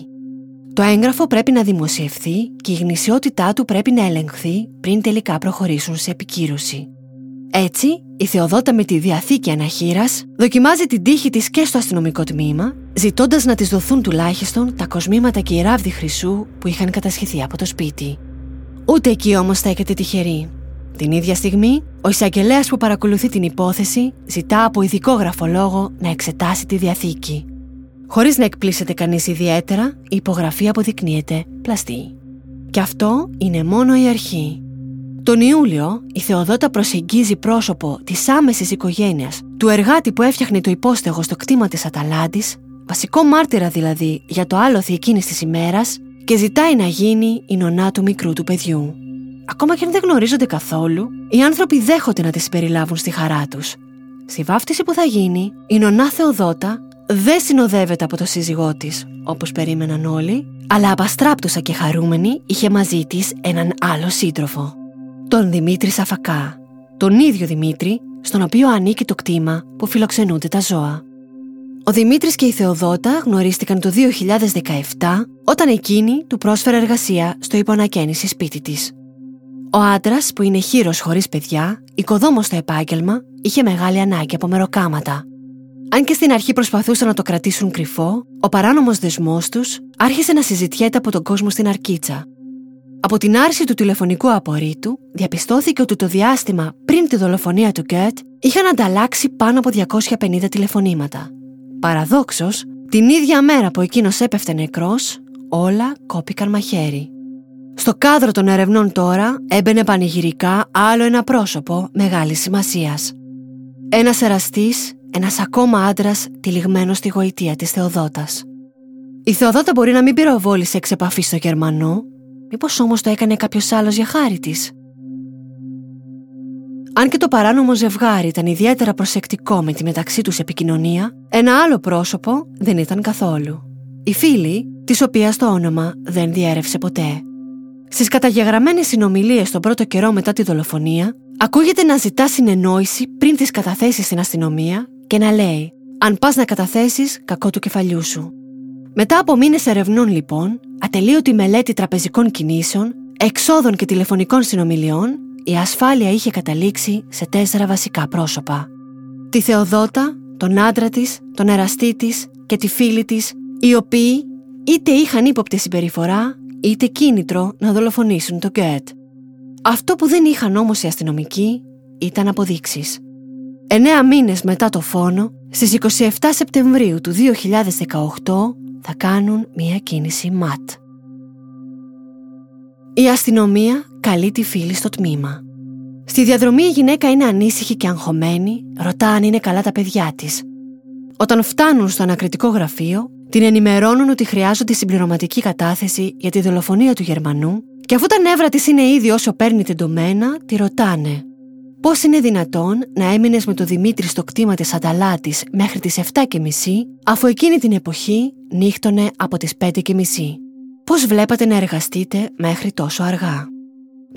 Το έγγραφο πρέπει να δημοσιευθεί και η γνησιότητά του πρέπει να ελεγχθεί πριν τελικά προχωρήσουν σε επικύρωση. Έτσι, η Θεοδότα με τη διαθήκη αναχήρας δοκιμάζει την τύχη της και στο αστυνομικό τμήμα, ζητώντας να της δοθούν τουλάχιστον τα κοσμήματα και η ράβδη χρυσού που είχαν κατασχεθεί από το σπίτι. Ούτε εκεί όμως στέκεται τυχερή. Την ίδια στιγμή, ο εισαγγελέας που παρακολουθεί την υπόθεση ζητά από ειδικό γραφολόγο να εξετάσει τη διαθήκη. Χωρίς να εκπλήσεται κανείς ιδιαίτερα, η υπογραφή αποδεικνύεται πλαστή. Και αυτό είναι μόνο η αρχή. Τον Ιούλιο, η Θεοδότα προσεγγίζει πρόσωπο της άμεσης οικογένειας του εργάτη που έφτιαχνε το υπόστεγο στο κτήμα της Αταλάντης, βασικό μάρτυρα δηλαδή για το άλοθη εκείνης της ημέρας, και ζητάει να γίνει η νονά του μικρού του παιδιού. Ακόμα και αν δεν γνωρίζονται καθόλου, οι άνθρωποι δέχονται να τη συμπεριλάβουν στη χαρά τους. Στη βάφτιση που θα γίνει, η νονά Θεοδότα δεν συνοδεύεται από το σύζυγό της, όπως περίμεναν όλοι, αλλά απαστράπτουσα και χαρούμενη είχε μαζί της έναν άλλο σύντροφο. Τον Δημήτρη Σαφακά. Τον ίδιο Δημήτρη, στον οποίο ανήκει το κτήμα που φιλοξενούνται τα ζώα. Ο Δημήτρης και η Θεοδότα γνωρίστηκαν το 2017, όταν εκείνη του πρόσφερε εργασία στο υποανακαίνιση σπίτι της. Ο άντρας, που είναι χήρος χωρίς παιδιά, οικοδόμος στο επάγγελμα, είχε μεγάλη ανάγκη από μεροκάματα. Αν και στην αρχή προσπαθούσαν να το κρατήσουν κρυφό, ο παράνομος δεσμός τους άρχισε να συζητιέται από τον κόσμο στην Αρκίτσα. Από την άρση του τηλεφωνικού απορρίτου, διαπιστώθηκε ότι το διάστημα πριν τη δολοφονία του Γκέρτ είχαν ανταλλάξει πάνω από 250 τηλεφωνήματα. Παραδόξως, την ίδια μέρα που εκείνος έπεφτε νεκρός, όλα κόπηκαν μαχαίρι. Στο κάδρο των ερευνών τώρα έμπαινε πανηγυρικά άλλο ένα πρόσωπο μεγάλης σημασίας. Ένας εραστής, ένας ακόμα άντρας τυλιγμένος στη γοητεία της Θεοδότας. Η Θεοδότα μπορεί να μην πυροβόλησε εξ επαφής στο Γερμανό, μήπως όμως το έκανε κάποιος άλλος για χάρη της. Αν και το παράνομο ζευγάρι ήταν ιδιαίτερα προσεκτικό με τη μεταξύ τους επικοινωνία, ένα άλλο πρόσωπο δεν ήταν καθόλου. Η φίλη, της οποίας το όνομα δεν διέρευσε ποτέ. Στις καταγεγραμμένες συνομιλίες τον πρώτο καιρό μετά τη δολοφονία, ακούγεται να ζητά συνεννόηση πριν τις καταθέσεις στην αστυνομία και να λέει «Αν πας να καταθέσεις, κακό του κεφαλιού σου». Μετά από μήνες ερευνών, λοιπόν, ατελείωτη μελέτη τραπεζικών κινήσεων, εξόδων και τηλεφωνικών συνομιλιών, η ασφάλεια είχε καταλήξει σε 4 βασικά πρόσωπα. Τη Θεοδότα, τον άντρα της, τον εραστή της και τη φίλη της, οι οποίοι είτε είχαν ύποπτη συμπεριφορά, είτε κίνητρο να δολοφονήσουν τον Γκέρτ. Αυτό που δεν είχαν όμως οι αστυνομικοί ήταν αποδείξεις. 9 μήνες μετά το φόνο, στις 27 Σεπτεμβρίου του 2018, θα κάνουν μία κίνηση ΜΑΤ. Η αστυνομία καλεί τη φίλη στο τμήμα. Στη διαδρομή η γυναίκα είναι ανήσυχη και αγχωμένη, ρωτά αν είναι καλά τα παιδιά της. Όταν φτάνουν στο ανακριτικό γραφείο, την ενημερώνουν ότι χρειάζονται συμπληρωματική κατάθεση για τη δολοφονία του Γερμανού και αφού τα νεύρα της είναι ήδη όσο παίρνει τεντωμένα, τη ρωτάνε πώς είναι δυνατόν να έμεινες με τον Δημήτρη στο κτήμα της Ανταλάτης μέχρι τις 7.30 αφού εκείνη την εποχή νύχτωνε από τις 5.30. Πώς βλέπατε να εργαστείτε μέχρι τόσο αργά.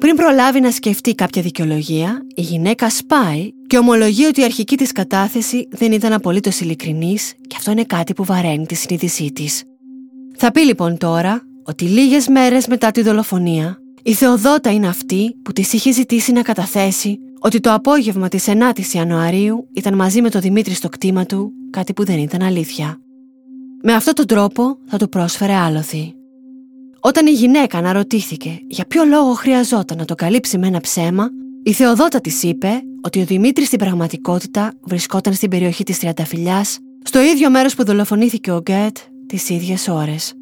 Πριν προλάβει να σκεφτεί κάποια δικαιολογία, η γυναίκα σπάει και ομολογεί ότι η αρχική της κατάθεση δεν ήταν απολύτως ειλικρινής και αυτό είναι κάτι που βαραίνει τη συνείδησή της. Θα πει λοιπόν τώρα ότι λίγες μέρες μετά τη δολοφονία, η Θεοδότα είναι αυτή που της είχε ζητήσει να καταθέσει ότι το απόγευμα της 9ης Ιανουαρίου ήταν μαζί με τον Δημήτρη στο κτήμα του, κάτι που δεν ήταν αλήθεια. Με αυτόν τον τρόπο θα του πρόσφερε άλοθη. Όταν η γυναίκα αναρωτήθηκε για ποιο λόγο χρειαζόταν να το καλύψει με ένα ψέμα, η Θεοδότα της είπε ότι ο Δημήτρης στην πραγματικότητα βρισκόταν στην περιοχή της Τριανταφυλιάς, στο ίδιο μέρος που δολοφονήθηκε ο Γκέρτ, τις ίδιες ώρες.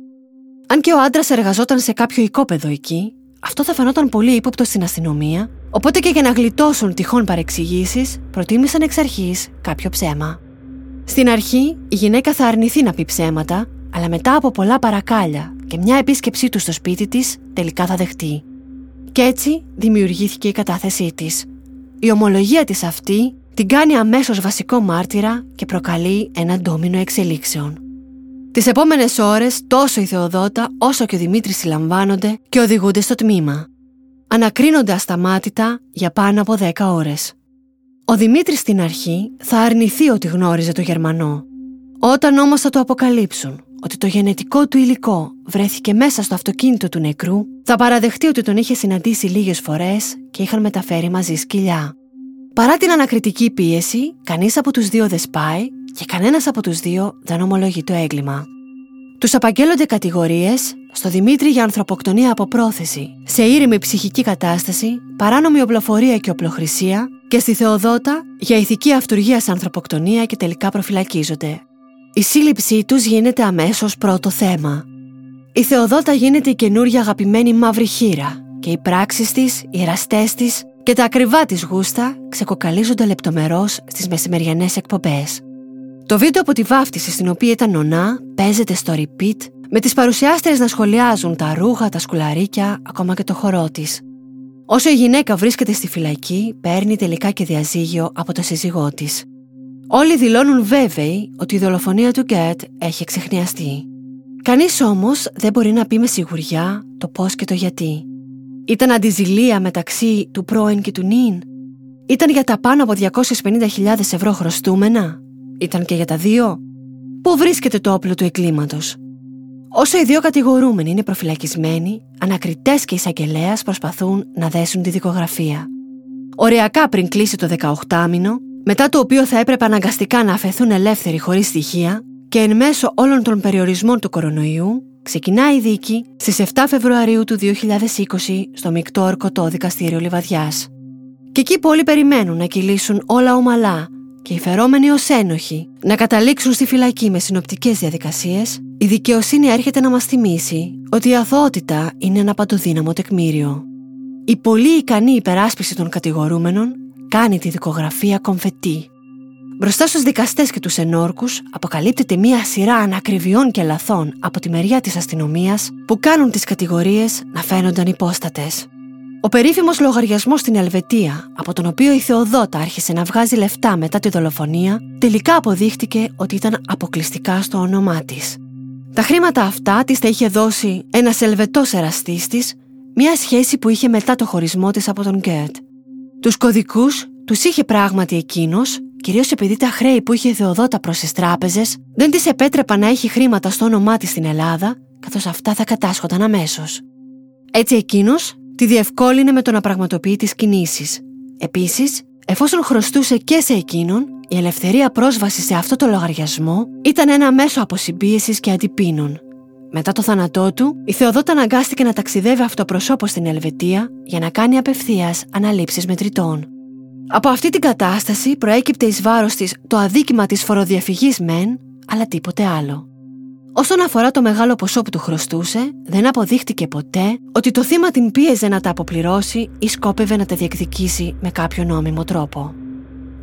Αν και ο άντρας εργαζόταν σε κάποιο οικόπεδο εκεί, αυτό θα φαινόταν πολύ ύποπτο στην αστυνομία, οπότε και για να γλιτώσουν τυχόν παρεξηγήσεις, προτίμησαν εξ αρχής κάποιο ψέμα. Στην αρχή, η γυναίκα θα αρνηθεί να πει ψέματα, αλλά μετά από πολλά παρακάλια και μια επίσκεψή του στο σπίτι της, τελικά θα δεχτεί. Κι έτσι δημιουργήθηκε η κατάθεσή της. Η ομολογία της αυτή την κάνει αμέσως βασικό μάρτυρα και προκαλεί ένα ντόμινο εξελίξεων. Τις επόμενες ώρες, τόσο η Θεοδότα όσο και ο Δημήτρης συλλαμβάνονται και οδηγούνται στο τμήμα. Ανακρίνονται ασταμάτητα για πάνω από 10 ώρες. Ο Δημήτρης στην αρχή θα αρνηθεί ότι γνώριζε το Γερμανό. Όταν όμως θα το αποκαλύψουν ότι το γενετικό του υλικό βρέθηκε μέσα στο αυτοκίνητο του νεκρού, θα παραδεχτεί ότι τον είχε συναντήσει λίγες φορές και είχαν μεταφέρει μαζί σκυλιά. Παρά την ανακριτική πίεση, κανείς από τους δύο δεν σπάει και κανένας από τους δύο δεν ομολογεί το έγκλημα. Τους απαγγέλλονται κατηγορίες στο Δημήτρη για ανθρωποκτονία από πρόθεση, σε ήρεμη ψυχική κατάσταση, παράνομη οπλοφορία και οπλοχρησία και στη Θεοδότα για ηθική αυτουργία σε ανθρωποκτονία και τελικά προφυλακίζονται. Η σύλληψή τους γίνεται αμέσως πρώτο θέμα. Η Θεοδότα γίνεται η καινούρια αγαπημένη μαύρη χήρα και οι πράξεις της, οι εραστές της και τα ακριβά της γούστα ξεκοκαλίζονται λεπτομερώς στις μεσημεριανές εκπομπές. Το βίντεο από τη βάφτιση στην οποία ήταν νονά παίζεται στο repeat με τις παρουσιάστρες να σχολιάζουν τα ρούχα, τα σκουλαρίκια, ακόμα και το χορό της. Όσο η γυναίκα βρίσκεται στη φυλακή, παίρνει τελικά και διαζύγιο από το σύζυγό της. Όλοι δηλώνουν βέβαιοι ότι η δολοφονία του Γκέρτ έχει εξεχνιαστεί. Κανείς όμως δεν μπορεί να πει με σιγουριά το πώς και το γιατί. Ήταν αντιζηλία μεταξύ του πρώην και του νυν? Ήταν για τα πάνω από 250.000 ευρώ χρωστούμενα? Ήταν και για τα δύο? Πού βρίσκεται το όπλο του εγκλήματος? Όσο οι δύο κατηγορούμενοι είναι προφυλακισμένοι, ανακριτές και εισαγγελέας προσπαθούν να δέσουν τη δικογραφία. Οριακά πριν κλείσει το 18μηνο, μετά το οποίο θα έπρεπε αναγκαστικά να αφαιθούν ελεύθεροι χωρίς στοιχεία, και εν μέσω όλων των περιορισμών του κορονοϊού, ξεκινάει η δίκη στις 7 Φεβρουαρίου του 2020 στο μεικτό ορκωτό δικαστήριο Λιβαδιάς. Και εκεί πολλοί περιμένουν να κυλήσουν όλα ομαλά και οι φερόμενοι ως ένοχοι να καταλήξουν στη φυλακή με συνοπτικές διαδικασίες, η δικαιοσύνη έρχεται να μας θυμίσει ότι η αθωότητα είναι ένα παντοδύναμο τεκμήριο. Η πολύ ικανή υπεράσπιση των κατηγορούμενων κάνει τη δικογραφία κομφετή. Μπροστά στους δικαστές και τους ενόρκους αποκαλύπτεται μία σειρά ανακριβιών και λαθών από τη μεριά της αστυνομίας που κάνουν τις κατηγορίες να φαίνονταν υπόστατες. Ο περίφημος λογαριασμός στην Ελβετία, από τον οποίο η Θεοδότα άρχισε να βγάζει λεφτά μετά τη δολοφονία, τελικά αποδείχτηκε ότι ήταν αποκλειστικά στο όνομά της. Τα χρήματα αυτά της τα είχε δώσει ένας Ελβετός εραστής της, μια σχέση που είχε μετά το χωρισμό της από τον Γκέρτ. Τους κωδικούς τους είχε πράγματι εκείνος, κυρίως επειδή τα χρέη που είχε η Θεοδότα προς τις τράπεζες δεν της επέτρεπαν να έχει χρήματα στο όνομά της στην Ελλάδα, καθώς αυτά θα κατάσχονταν αμέσως. Έτσι εκείνος τη διευκόλυνε με το να πραγματοποιεί τις κινήσεις. Επίσης, εφόσον χρωστούσε και σε εκείνον, η ελευθερία πρόσβαση σε αυτό το λογαριασμό ήταν ένα μέσο αποσυμπίεσης και αντιπίνων. Μετά το θάνατό του, η Θεοδότα αναγκάστηκε να ταξιδεύει αυτοπροσώπως στην Ελβετία για να κάνει απευθείας αναλήψεις μετρητών. Από αυτή την κατάσταση προέκυπτε εις βάρος της το αδίκημα της φοροδιαφυγής μεν, αλλά τίποτε άλλο. Όσον αφορά το μεγάλο ποσό που του χρωστούσε, δεν αποδείχτηκε ποτέ ότι το θύμα την πίεζε να τα αποπληρώσει ή σκόπευε να τα διεκδικήσει με κάποιο νόμιμο τρόπο.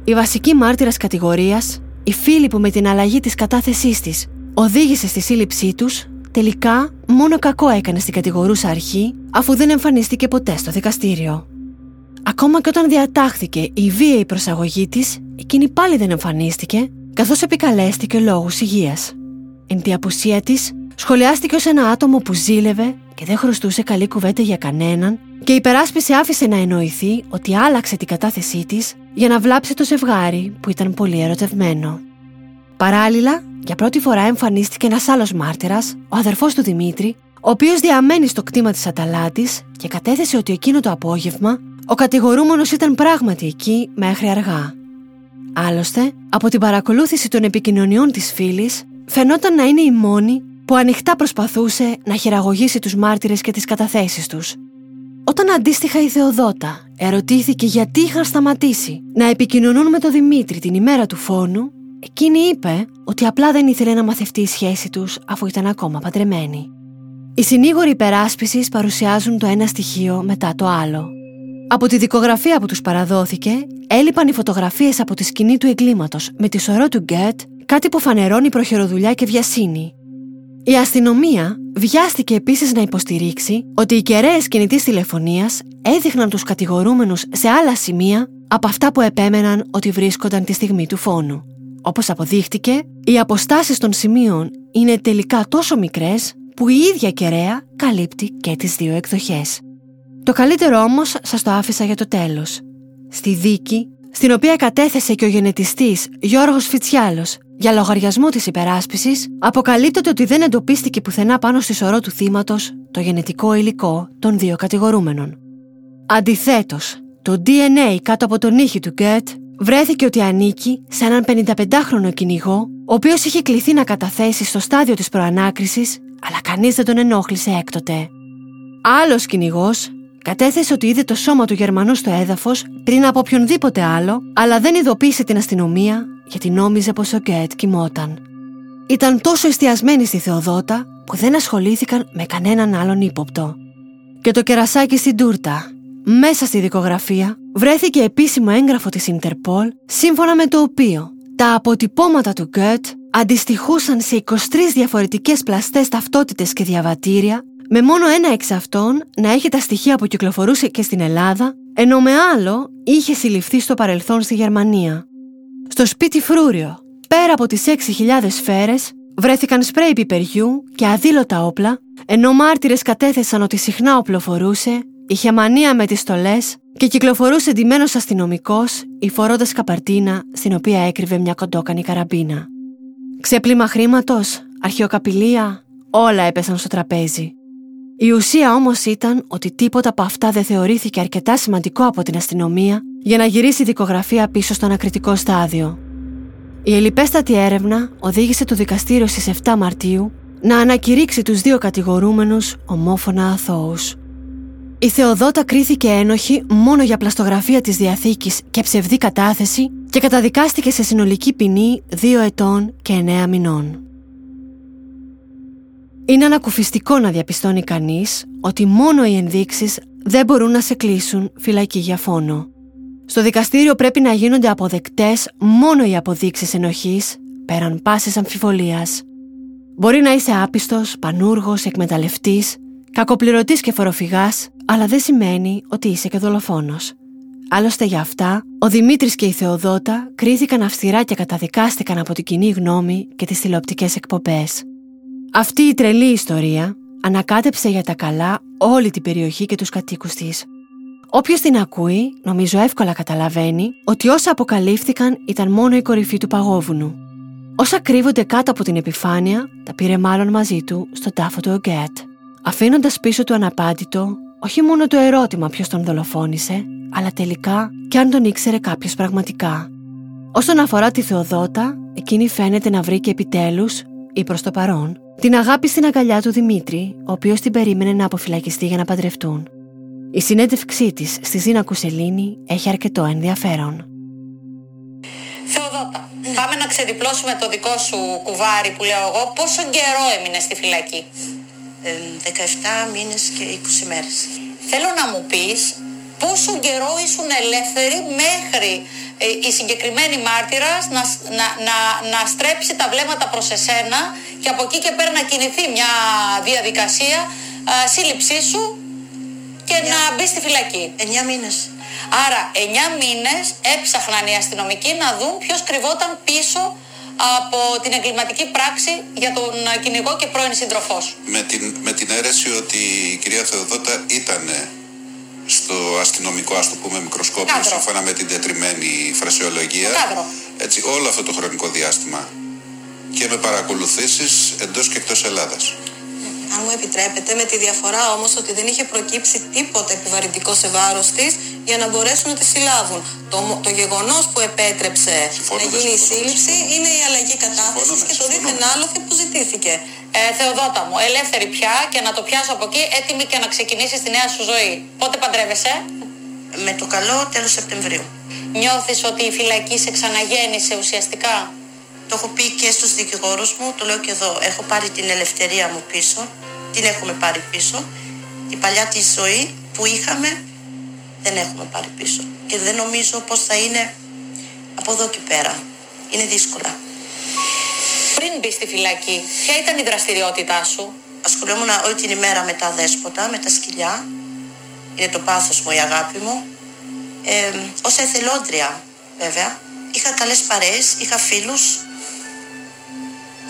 Η βασική μάρτυρας κατηγορίας, η φίλη που με την αλλαγή της κατάθεσής της οδήγησε στη σύλληψή τους, τελικά μόνο κακό έκανε στην κατηγορούσα αρχή, αφού δεν εμφανίστηκε ποτέ στο δικαστήριο. Ακόμα και όταν διατάχθηκε η βίαιη προσαγωγή της, εκείνη πάλι δεν εμφανίστηκε, καθώς επικαλέστηκε λόγους υγείας. Εν τη απουσία της, σχολιάστηκε ως ένα άτομο που ζήλευε και δεν χρωστούσε καλή κουβέντα για κανέναν, και η υπεράσπιση άφησε να εννοηθεί ότι άλλαξε την κατάθεσή της για να βλάψει το ζευγάρι που ήταν πολύ ερωτευμένο. Παράλληλα, για πρώτη φορά εμφανίστηκε ένας άλλος μάρτυρας, ο αδερφός του Δημήτρη, ο οποίος διαμένει στο κτήμα της Αταλάντης και κατέθεσε ότι εκείνο το απόγευμα ο κατηγορούμενος ήταν πράγματι εκεί μέχρι αργά. Άλλωστε, από την παρακολούθηση των επικοινωνιών της φίλης, φαινόταν να είναι η μόνη που ανοιχτά προσπαθούσε να χειραγωγήσει τους μάρτυρες και τις καταθέσεις τους. Όταν αντίστοιχα η Θεοδότα ερωτήθηκε γιατί είχαν σταματήσει να επικοινωνούν με τον Δημήτρη την ημέρα του φόνου, εκείνη είπε ότι απλά δεν ήθελε να μαθευτεί η σχέση τους αφού ήταν ακόμα παντρεμένοι. Οι συνήγοροι υπεράσπισης παρουσιάζουν το ένα στοιχείο μετά το άλλο. Από τη δικογραφία που τους παραδόθηκε, έλειπαν οι φωτογραφίες από τη σκηνή του εγκλήματος με τη σωρό του Γκέρτ, κάτι που φανερώνει προχειροδουλειά και βιασύνη. Η αστυνομία βιάστηκε επίσης να υποστηρίξει ότι οι κεραίες κινητής τηλεφωνίας έδειχναν τους κατηγορούμενους σε άλλα σημεία από αυτά που επέμεναν ότι βρίσκονταν τη στιγμή του φόνου. Όπως αποδείχτηκε, οι αποστάσεις των σημείων είναι τελικά τόσο μικρές που η ίδια κεραία καλύπτει και τις δύο εκδοχές. Το καλύτερο όμως σας το άφησα για το τέλος. Στη δίκη, στην οποία κατέθεσε και ο γενετιστής Γιώργος Φιτσιάλος για λογαριασμό της υπεράσπισης, αποκαλύπτεται ότι δεν εντοπίστηκε πουθενά πάνω στη σωρό του θύματος το γενετικό υλικό των δύο κατηγορούμενων. Αντιθέτως, το DNA κάτω από τον νύχι του Γκέρτ βρέθηκε ότι ανήκει σε έναν 55χρονο κυνηγό, ο οποίος είχε κληθεί να καταθέσει στο στάδιο της προανάκρισης, αλλά κανείς δεν τον ενόχλησε έκτοτε. Άλλος κυνηγός κατέθεσε ότι είδε το σώμα του Γερμανού στο έδαφος πριν από οποιονδήποτε άλλο, αλλά δεν ειδοποίησε την αστυνομία γιατί νόμιζε πως ο Γκέρτ κοιμόταν. Ήταν τόσο εστιασμένοι στη Θεοδότα που δεν ασχολήθηκαν με κανέναν άλλον ύποπτο. Και το κερασάκι στην τούρτα. Μέσα στη δικογραφία βρέθηκε επίσημο έγγραφο της Ιντερπόλ, σύμφωνα με το οποίο τα αποτυπώματα του Γκέρτ αντιστοιχούσαν σε 23 διαφορετικές πλαστές ταυτότητες και διαβατήρια, με μόνο ένα εξ αυτών να έχει τα στοιχεία που κυκλοφορούσε και στην Ελλάδα, ενώ με άλλο είχε συλληφθεί στο παρελθόν στη Γερμανία. Στο σπίτι Φρούριο, πέρα από τις 6.000 σφαίρες, βρέθηκαν σπρέι πιπεριού και αδήλωτα όπλα, ενώ μάρτυρες κατέθεσαν ότι συχνά οπλοφορούσε, είχε μανία με τις στολές και κυκλοφορούσε ντυμένος αστυνομικός ή φορώντας καπαρτίνα στην οποία έκρυβε μια κοντόκανη καραμπίνα. Ξέπλυμα χρήματος, αρχαιοκαπηλεία, όλα έπεσαν στο τραπέζι. Η ουσία όμως ήταν ότι τίποτα από αυτά δεν θεωρήθηκε αρκετά σημαντικό από την αστυνομία για να γυρίσει η δικογραφία πίσω στο ανακριτικό στάδιο. Η ελλιπέστατη έρευνα οδήγησε το δικαστήριο στις 7 Μαρτίου να ανακηρύξει τους δύο κατηγορούμενους ομόφωνα αθώους. Η Θεοδότα κρίθηκε ένοχη μόνο για πλαστογραφία της Διαθήκης και ψευδή κατάθεση και καταδικάστηκε σε συνολική ποινή 2 ετών και 9 μηνών. Είναι ανακουφιστικό να διαπιστώνει κανείς ότι μόνο οι ενδείξεις δεν μπορούν να σε κλείσουν φυλακή για φόνο. Στο δικαστήριο πρέπει να γίνονται αποδεκτές μόνο οι αποδείξεις ενοχής, πέραν πάσης αμφιβολίας. Μπορεί να είσαι άπιστος, πανούργος, εκμεταλλευτής, κακοπληρωτής και φοροφυγάς, αλλά δεν σημαίνει ότι είσαι και δολοφόνος. Άλλωστε για αυτά, ο Δημήτρης και η Θεοδότα κρίθηκαν αυστηρά και καταδικάστηκαν από την κοινή γνώμη και τις τηλεοπτικές εκπομπές. Αυτή η τρελή ιστορία ανακάτεψε για τα καλά όλη την περιοχή και τους κατοίκους της. Όποιος την ακούει, νομίζω εύκολα καταλαβαίνει ότι όσα αποκαλύφθηκαν ήταν μόνο η κορυφή του παγόβουνου. Όσα κρύβονται κάτω από την επιφάνεια, τα πήρε μάλλον μαζί του στον τάφο του ο Γκέτ, αφήνοντας πίσω του αναπάντητο όχι μόνο το ερώτημα ποιος τον δολοφόνησε, αλλά τελικά και αν τον ήξερε κάποιος πραγματικά. Όσον αφορά τη Θεοδότα, εκείνη φαίνεται να βρήκε επιτέλους, ή προς το παρόν, την αγάπη στην αγκαλιά του Δημήτρη, ο οποίος την περίμενε να αποφυλακιστεί για να παντρευτούν. Η συνέντευξή της στη Ζίνα Κουσελίνη έχει αρκετό ενδιαφέρον. Θεοδότα, πάμε να ξεδιπλώσουμε το δικό σου κουβάρι που λέω εγώ. Πόσο καιρό έμεινε στη φυλακή? 17 μήνες και 20 μέρες. Θέλω να μου πεις πόσο καιρό ήσουν ελεύθεροι μέχρι η συγκεκριμένη μάρτυρας να στρέψει τα βλέμματα προς εσένα και από εκεί και πέρα να κινηθεί μια διαδικασία σύλληψή σου και να μπει στη φυλακή. 9 μήνες. Άρα 9 μήνες έψαχναν οι αστυνομικοί να δουν ποιος κρυβόταν πίσω από την εγκληματική πράξη για τον κυνηγό και πρώην σύντροφό σου. Με την αίρεση ότι η κυρία Θεοδότα ήταν στο αστυνομικό, ας το πούμε, μικροσκόπιο, σύμφωνα με την τετριμένη φρασιολογία, έτσι, όλο αυτό το χρονικό διάστημα και με παρακολουθήσεις εντός και εκτός Ελλάδας. Αν μου επιτρέπετε, με τη διαφορά όμως ότι δεν είχε προκύψει τίποτα επιβαρυντικό σε βάρος της για να μπορέσουν να τη συλλάβουν. Το γεγονός που επέτρεψε να γίνει η σύλληψη είναι η αλλαγή κατάθεσης και το δίθεν άλοθη που ζητήθηκε. Θεοδότα μου, ελεύθερη πια και να το πιάσω από εκεί, έτοιμη και να ξεκινήσεις τη νέα σου ζωή. Πότε παντρεύεσαι? Με το καλό, τέλος Σεπτεμβρίου. Νιώθεις ότι η φυλακή σε ξαναγέννησε ουσιαστικά? Το έχω πει και στους δικηγόρους μου, το λέω και εδώ. Έχω πάρει την ελευθερία μου πίσω, την έχουμε πάρει πίσω. Την παλιά τη ζωή που είχαμε δεν έχουμε πάρει πίσω. Και δεν νομίζω πώς θα είναι από εδώ και πέρα. Είναι δύσκολα. Πριν μπει στη φυλακή, ποια ήταν η δραστηριότητά σου? Ασχολούμουν όλη την ημέρα με τα δέσποτα, με τα σκυλιά. Είναι το πάθος μου, η αγάπη μου. Ως εθελόντρια, βέβαια. Είχα καλές παρέες, είχα φίλους.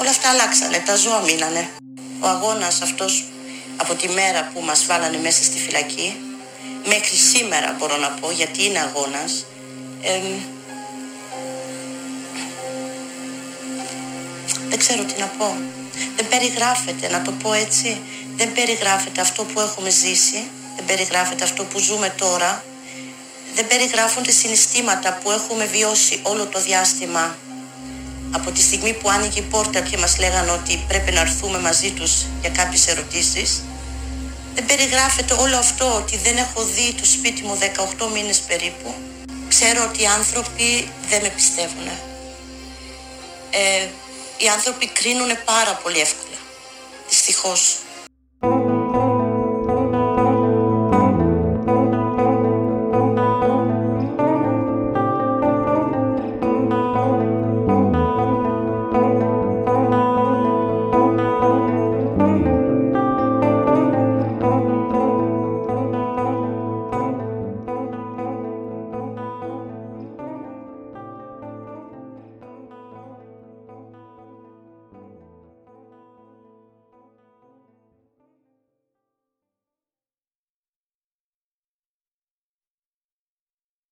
Όλα αυτά αλλάξανε, τα ζώα μείνανε. Ο αγώνας αυτός από τη μέρα που μας βάλανε μέσα στη φυλακή μέχρι σήμερα, μπορώ να πω, γιατί είναι αγώνας, δεν ξέρω τι να πω. Δεν περιγράφεται, να το πω έτσι. Δεν περιγράφεται αυτό που έχουμε ζήσει. Δεν περιγράφεται αυτό που ζούμε τώρα. Δεν περιγράφονται συναισθήματα που έχουμε βιώσει όλο το διάστημα. Από τη στιγμή που άνοιγε η πόρτα και μας λέγανε ότι πρέπει να έρθουμε μαζί τους για κάποιες ερωτήσεις. Δεν περιγράφεται όλο αυτό, ότι δεν έχω δει το σπίτι μου 18 μήνες περίπου. Ξέρω ότι οι άνθρωποι δεν με πιστεύουν. Οι άνθρωποι κρίνουν πάρα πολύ εύκολα. Δυστυχώς.